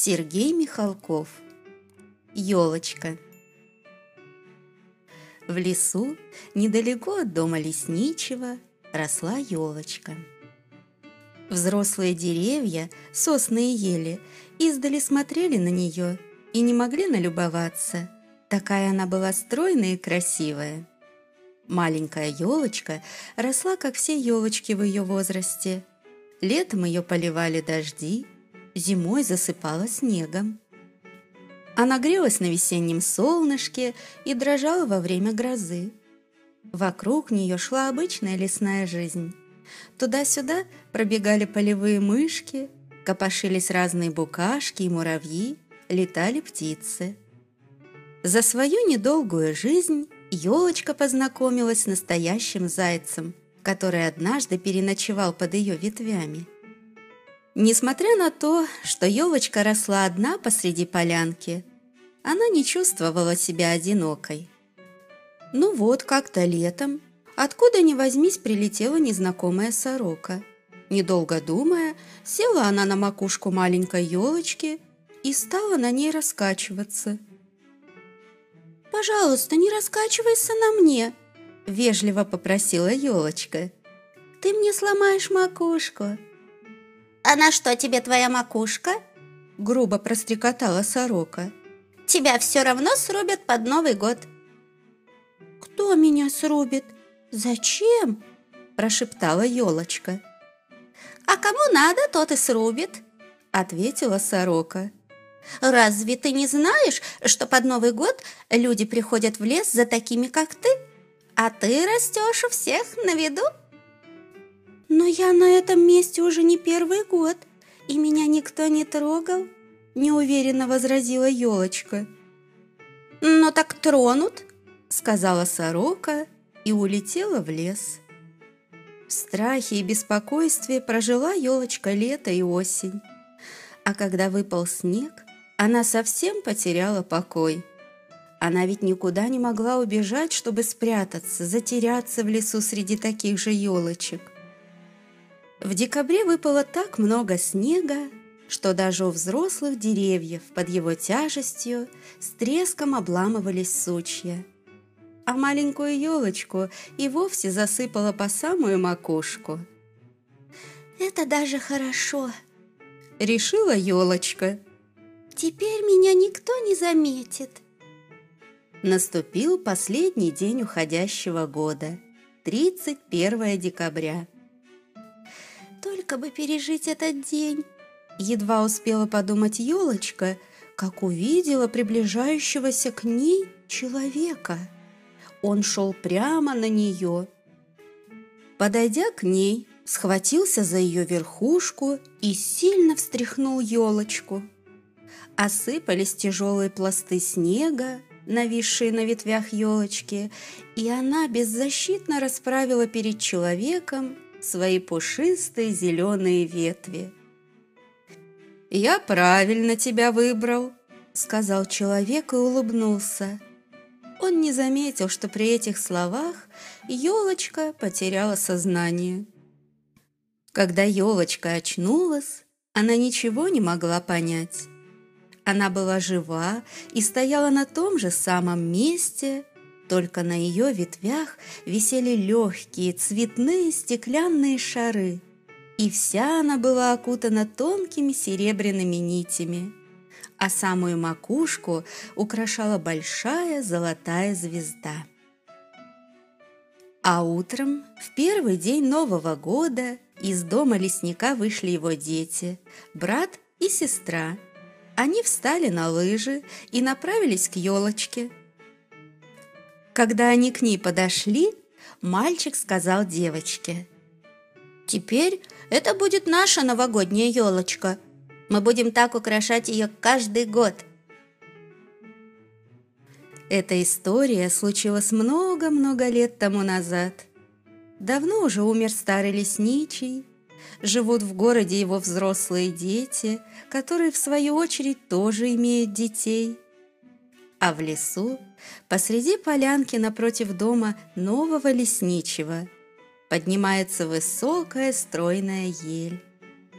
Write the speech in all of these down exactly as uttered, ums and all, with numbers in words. Сергей Михалков. Ёлочка. В лесу, недалеко от дома лесничего, росла ёлочка. Взрослые деревья, сосны и ели, издали смотрели на нее и не могли налюбоваться. Такая она была стройная и красивая. Маленькая ёлочка росла, как все ёлочки в ее возрасте. Летом ее поливали дожди, зимой засыпала снегом. Она грелась на весеннем солнышке и дрожала во время грозы. Вокруг нее шла обычная лесная жизнь. Туда-сюда пробегали полевые мышки, копошились разные букашки и муравьи, летали птицы. За свою недолгую жизнь ёлочка познакомилась с настоящим зайцем, который однажды переночевал под ее ветвями. Несмотря на то, что ёлочка росла одна посреди полянки, она не чувствовала себя одинокой. Ну вот, как-то летом, откуда ни возьмись, прилетела незнакомая сорока. Недолго думая, села она на макушку маленькой ёлочки и стала на ней раскачиваться. «Пожалуйста, не раскачивайся на мне!» – вежливо попросила ёлочка. «Ты мне сломаешь макушку!» «А на что тебе твоя макушка?» – грубо прострекотала сорока. «Тебя все равно срубят под Новый год!» «Кто меня срубит? Зачем?» – прошептала ёлочка. «А кому надо, тот и срубит!» – ответила сорока. «Разве ты не знаешь, что под Новый год люди приходят в лес за такими, как ты, а ты растешь у всех на виду?» «Но я на этом месте уже не первый год, и меня никто не трогал», – неуверенно возразила ёлочка. «Ну так тронут», – сказала сорока и улетела в лес. В страхе и беспокойстве прожила ёлочка лето и осень, а когда выпал снег, она совсем потеряла покой. Она ведь никуда не могла убежать, чтобы спрятаться, затеряться в лесу среди таких же елочек. В декабре выпало так много снега, что даже у взрослых деревьев под его тяжестью с треском обламывались сучья. А маленькую елочку и вовсе засыпало по самую макушку. «Это даже хорошо», — решила елочка. «Теперь меня никто не заметит». Наступил последний день уходящего года, тридцать первое декабря. «Только бы пережить этот день!» Едва успела подумать ёлочка, как увидела приближающегося к ней человека. Он шел прямо на нее. Подойдя к ней, схватился за ее верхушку и сильно встряхнул елочку. Осыпались тяжелые пласты снега, нависшие на ветвях елочки, и она беззащитно расправила перед человеком свои пушистые зеленые ветви. «Я правильно тебя выбрал», — сказал человек и улыбнулся. Он не заметил, что при этих словах елочка потеряла сознание. Когда елочка очнулась, она ничего не могла понять. Она была жива и стояла на том же самом месте, только на ее ветвях висели легкие цветные стеклянные шары, и вся она была окутана тонкими серебряными нитями, а самую макушку украшала большая золотая звезда. А утром, в первый день Нового года, из дома лесника вышли его дети, брат и сестра. Они встали на лыжи и направились к елочке. Когда они к ней подошли, мальчик сказал девочке: «Теперь это будет наша новогодняя елочка. Мы будем так украшать ее каждый год». Эта история случилась много-много лет тому назад. Давно уже умер старый лесничий. Живут в городе его взрослые дети, которые, в свою очередь, тоже имеют детей. А в лесу, посреди полянки напротив дома нового лесничего, поднимается высокая стройная ель.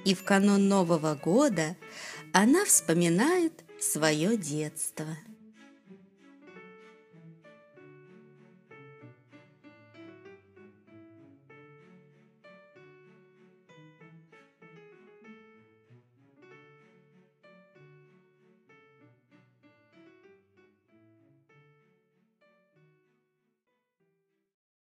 И в канун Нового года она вспоминает свое детство.